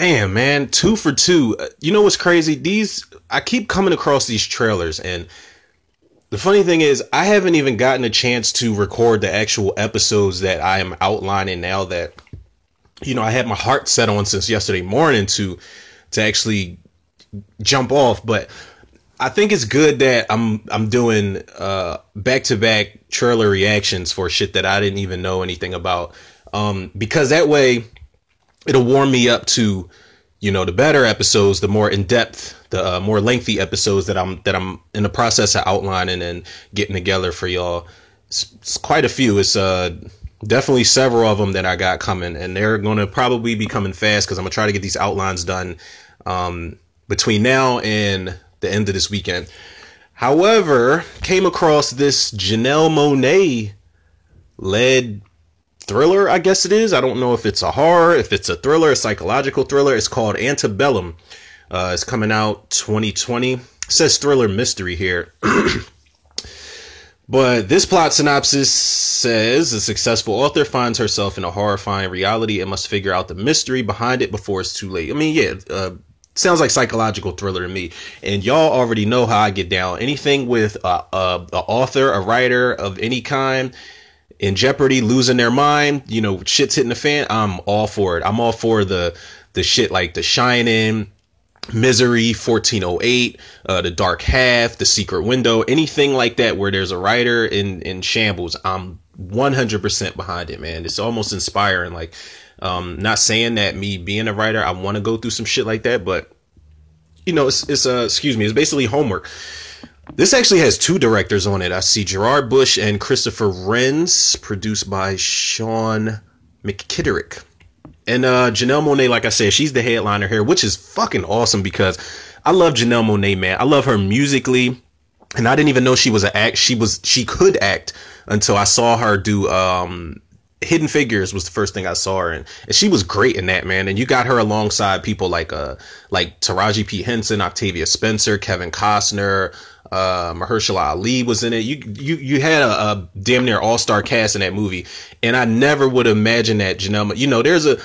Damn, man. 2 for 2. You know what's crazy? I keep coming across these trailers, and the funny thing is I haven't even gotten a chance to record the actual episodes that I am outlining now that, you know, I had my heart set on since yesterday morning to actually jump off. But I think it's good that I'm doing back-to-back trailer reactions for shit that I didn't even know anything about, because that way it'll warm me up to, you know, the better episodes, the more in-depth, the more lengthy episodes that I'm in the process of outlining and getting together for y'all. It's quite a few. It's definitely several of them that I got coming, and they're going to probably be coming fast because I'm going to try to get these outlines done between now and the end of this weekend. However, came across this Janelle Monae led thriller, I guess it is. I don't know if it's a horror, if it's a thriller, a psychological thriller. It's called Antebellum. It's coming out 2020. It says thriller mystery here. But this plot synopsis says a successful author finds herself in a horrifying reality and must figure out the mystery behind it before it's too late. I mean, yeah, sounds like psychological thriller to me. And y'all already know how I get down. Anything with a author, a writer of any kind in jeopardy, losing their mind, you know, shit's hitting the fan, I'm all for it. I'm all for the shit like The Shining, Misery, 1408, The Dark Half, The Secret Window, anything like that where there's a writer in shambles. I'm 100% behind it, man. It's almost inspiring. Like, not saying that me being a writer, I want to go through some shit like that, but you know, it's basically homework. This actually has two directors on it. I see Gerard Bush and Christopher Renz, produced by Sean McKittrick. And Janelle Monae, like I said, she's the headliner here, which is fucking awesome because I love Janelle Monae, man. I love her musically, and I didn't even know she was she could act until I saw her do Hidden Figures was the first thing I saw her in, and she was great in that, man. And you got her alongside people like Taraji P. Henson, Octavia Spencer, Kevin Costner, Mahershala Ali was in it. You had a damn near all-star cast in that movie, and I never would imagine that Janelle. You know, there's a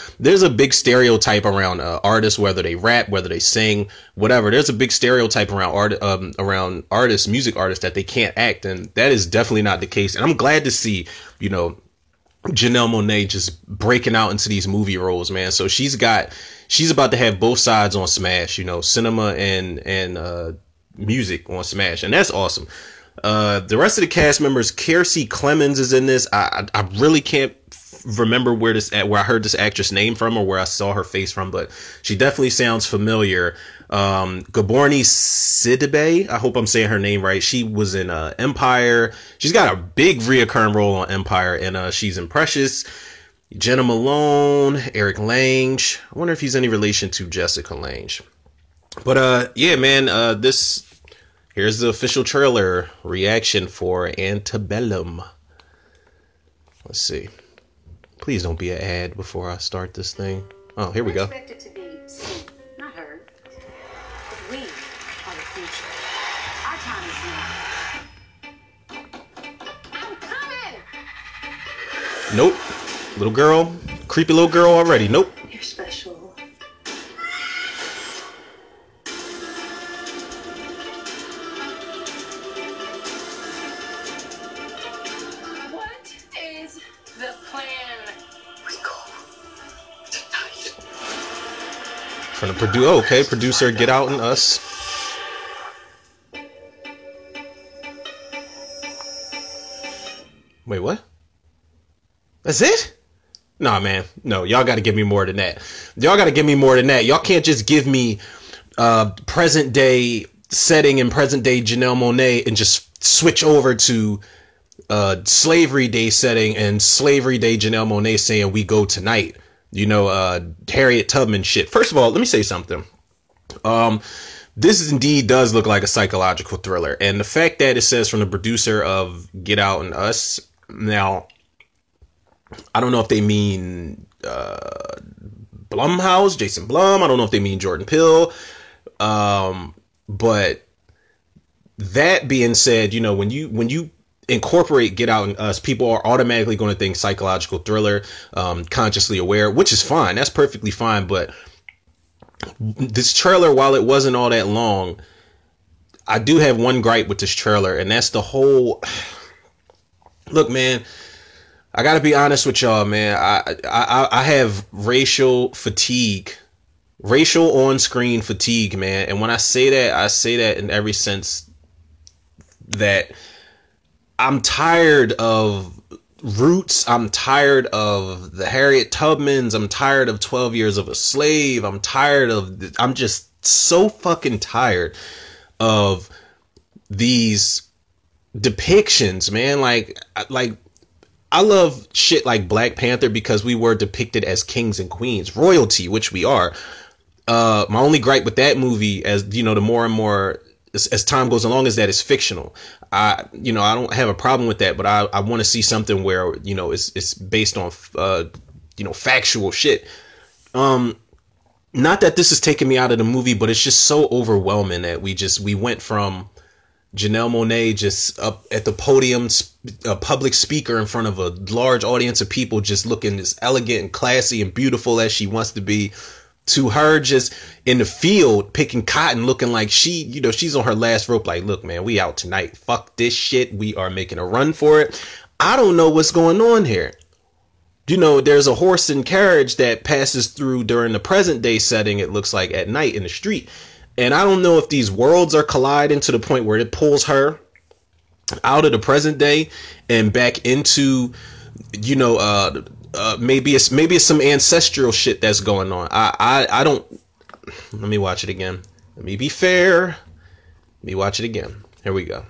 big stereotype around artists, whether they rap, whether they sing, whatever. There's a big stereotype around artists, music artists, that they can't act, and that is definitely not the case. And I'm glad to see, you know, Janelle Monae just breaking out into these movie roles, man. So she's about to have both sides on Smash, you know, cinema and music on Smash, and that's awesome. The rest of the cast members, Kiersey Clemons is in this. I really can't remember where I heard this actress name from or where I saw her face from, but she definitely sounds familiar. Gabourey Sidibe, I hope I'm saying her name right. She was in Empire. She's got a big reoccurring role on Empire, and she's in Precious. Jenna Malone, Eric Lange. I wonder if he's any relation to Jessica Lange. But yeah, man, here's the official trailer reaction for Antebellum. Let's see. Please don't be an ad before I start this thing. Oh, here we go. Expect it to be not her, but we are the future. Our time is now. I'm coming. Nope. Little girl, creepy little girl already. Nope. You're special. Producer, Get Out and Us. Wait, what? That's it? Nah, man. No, y'all got to give me more than that. Y'all got to give me more than that. Y'all can't just give me present day setting and present day Janelle Monae and just switch over to slavery day setting and slavery day Janelle Monae saying we go tonight. You know, Harriet Tubman shit. First of all, let me say something. This indeed does look like a psychological thriller. And the fact that it says from the producer of Get Out and Us. Now, I don't know if they mean Blumhouse, Jason Blum. I don't know if they mean Jordan Peele. But that being said, you know, when you incorporate Get Out and Us, people are automatically going to think psychological thriller, consciously aware, which is fine. That's perfectly fine. But this trailer, while it wasn't all that long, I do have one gripe with this trailer, and that's the whole... Look, man, I got to be honest with y'all, man. I have racial fatigue. Racial on-screen fatigue, man. And when I say that in every sense that I'm tired of Roots. I'm tired of the Harriet Tubmans. I'm tired of 12 Years of a Slave. I'm tired of... I'm just so fucking tired of these depictions, man. Like I love shit like Black Panther because we were depicted as kings and queens, royalty, which we are. My only gripe with that movie, as you know, the more and more as time goes along, is that it's fictional. I don't have a problem with that, but I want to see something where, you know, it's based on, factual shit. Not that this is taking me out of the movie, but it's just so overwhelming that we went from Janelle Monae just up at the podium, a public speaker in front of a large audience of people, just looking as elegant and classy and beautiful as she wants to be, to her just in the field picking cotton, looking like she, you know, she's on her last rope. Like, look, man, we out tonight. Fuck this shit. We are making a run for it. I don't know what's going on here. You know, there's a horse and carriage that passes through during the present day setting. It looks like at night in the street. And I don't know if these worlds are colliding to the point where it pulls her out of the present day and back into, you know, maybe it's some ancestral shit that's going on. I don't. Let me watch it again. Let me be fair. Let me watch it again. Here we go.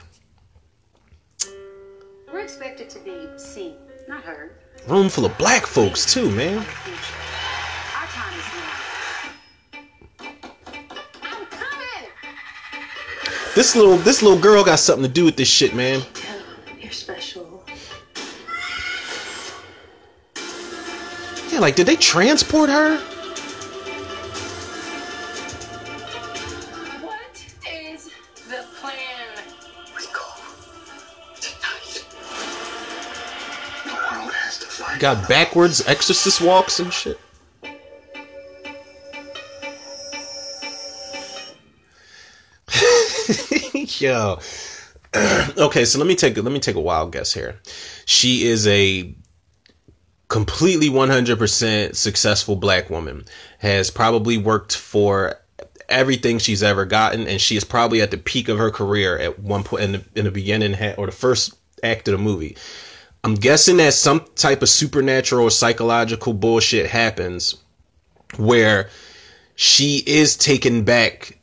We're expected to be seen, not heard. Room full of black folks too, man. Our time is now. I'm coming. This little girl got something to do with this shit, man. You're special. Yeah, like, did they transport her? What is the plan? We go tonight. The world has to find. Got backwards exorcist walks and shit. Yo. Okay, so let me take a wild guess here. She is a completely 100% successful black woman, has probably worked for everything she's ever gotten, and she is probably at the peak of her career at one point in the beginning or the first act of the movie. I'm guessing that some type of supernatural or psychological bullshit happens where she is taken back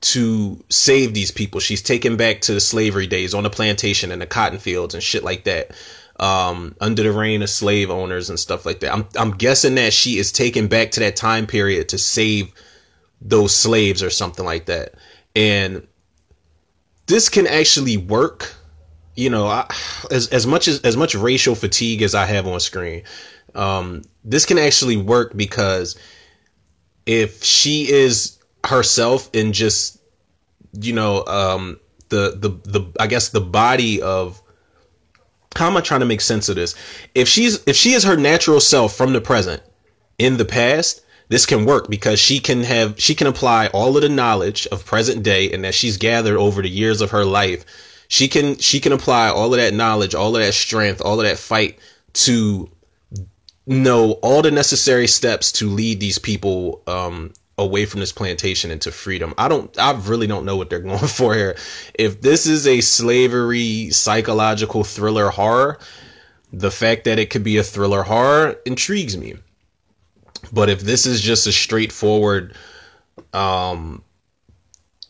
to save these people. She's taken back to the slavery days on the plantation and the cotton fields and shit like that. Under the reign of slave owners and stuff like that. I'm guessing that she is taken back to that time period to save those slaves or something like that. And this can actually work, you know, as much racial fatigue as I have on screen. This can actually work because if she is herself and just, you know, I guess the body of... How am I trying to make sense of this? If she is her natural self from the present in the past, this can work because she can apply all of the knowledge of present day and that she's gathered over the years of her life. She can apply all of that knowledge, all of that strength, all of that fight to know all the necessary steps to lead these people away from this plantation into freedom. I really don't know what they're going for here. If this is a slavery psychological thriller horror, the fact that it could be a thriller horror intrigues me. But if this is just a straightforward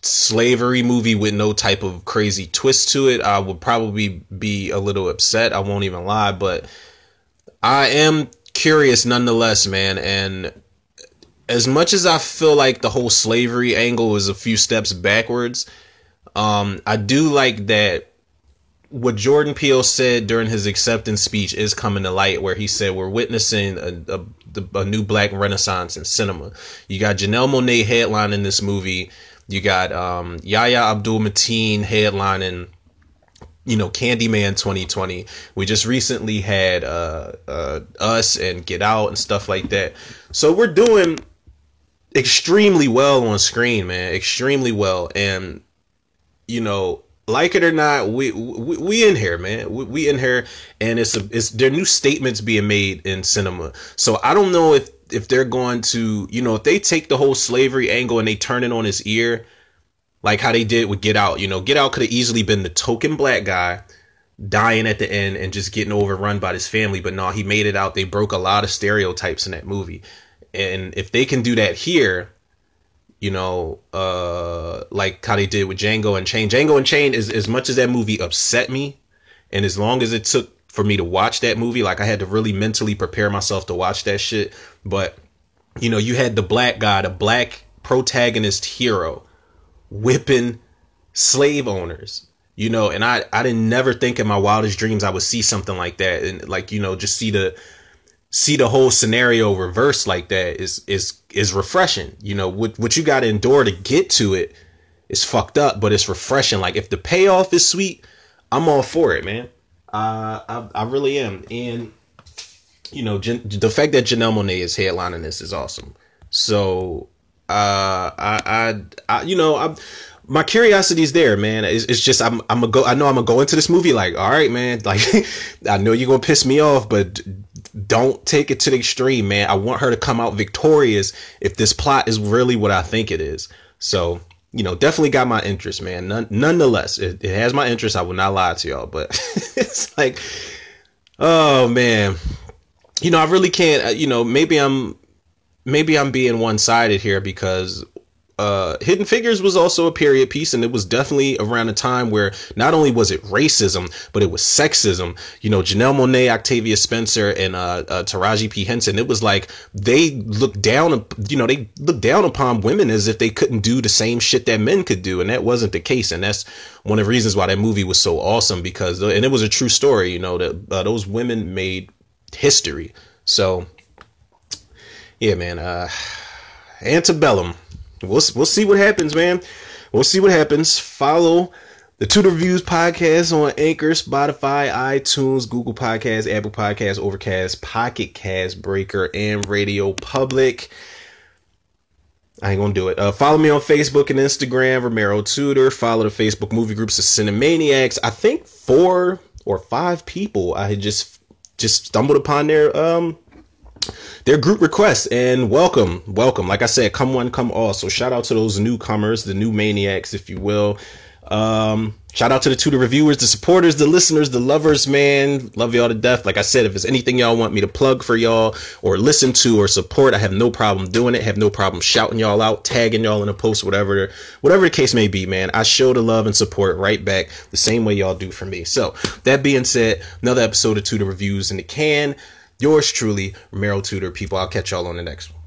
slavery movie with no type of crazy twist to it, I would probably be a little upset. I won't even lie, but I am curious nonetheless, man. And as much as I feel like the whole slavery angle is a few steps backwards, I do like that what Jordan Peele said during his acceptance speech is coming to light, where he said we're witnessing a new black renaissance in cinema. You got Janelle Monae headlining this movie. You got Yahya Abdul-Mateen headlining, you know, Candyman 2020. We just recently had Us and Get Out and stuff like that. So we're doing... extremely well on screen, man. Extremely well. And, you know, like it or not, we in here, man. We in here, and it's there are new statements being made in cinema. So I don't know if they're going to, you know, if they take the whole slavery angle and they turn it on its ear, like how they did with Get Out. You know, Get Out could have easily been the token black guy dying at the end and just getting overrun by his family. But no, he made it out. They broke a lot of stereotypes in that movie. And if they can do that here, you know, like how they did with Django Unchained. Django Unchained, is as much as that movie upset me, and as long as it took for me to watch that movie, like I had to really mentally prepare myself to watch that shit. But, you know, you had the black guy, the black protagonist hero, whipping slave owners, you know, and I didn't never think in my wildest dreams I would see something like that. And, like, you know, just see the whole scenario reversed like that is refreshing. You know, what you got to endure to get to it is fucked up, but it's refreshing. Like, if the payoff is sweet, I'm all for it, man. I really am. And, you know, the fact that Janelle Monae is headlining this is awesome. So, my curiosity is there, man. It's just, I'm gonna go. I know I'm gonna go into this movie like, all right, man. Like, I know you're gonna piss me off, but don't take it to the extreme, man. I want her to come out victorious if this plot is really what I think it is. So, you know, definitely got my interest, man. Nonetheless, it has my interest. I will not lie to y'all, but it's like, oh man, you know, I really can't. You know, maybe I'm being one-sided here because Hidden Figures was also a period piece, and it was definitely around a time where not only was it racism, but it was sexism. You know, Janelle Monae, Octavia Spencer, and Taraji P. Henson, it was like they looked down upon women as if they couldn't do the same shit that men could do, and that wasn't the case. And that's one of the reasons why that movie was so awesome, because, and it was a true story, you know, that those women made history. So, yeah, man, Antebellum. We'll see what happens, man. We'll see what happens. Follow the Tutor Reviews podcast on Anchor, Spotify, iTunes, Google Podcasts, Apple Podcasts, Overcast, Pocket Cast, Breaker, and Radio Public. I ain't gonna do it. Follow me on Facebook and Instagram, Romero Tutor. Follow the Facebook movie groups of Cinemaniacs. I think 4 or 5 people I had just stumbled upon their group requests, and welcome. Like I said, come one, come all. So shout out to those newcomers, the new maniacs, if you will. Shout out to the Tutor reviewers, the supporters, the listeners, the lovers, man. Love y'all to death. Like I said, if there's anything y'all want me to plug for y'all or listen to or support, I have no problem doing it. Have no problem shouting y'all out, tagging y'all in a post, whatever the case may be, man. I show the love and support right back the same way y'all do for me. So that being said, another episode of Tutor Reviews in the can. Yours truly, Romero Tutor. People, I'll catch y'all on the next one.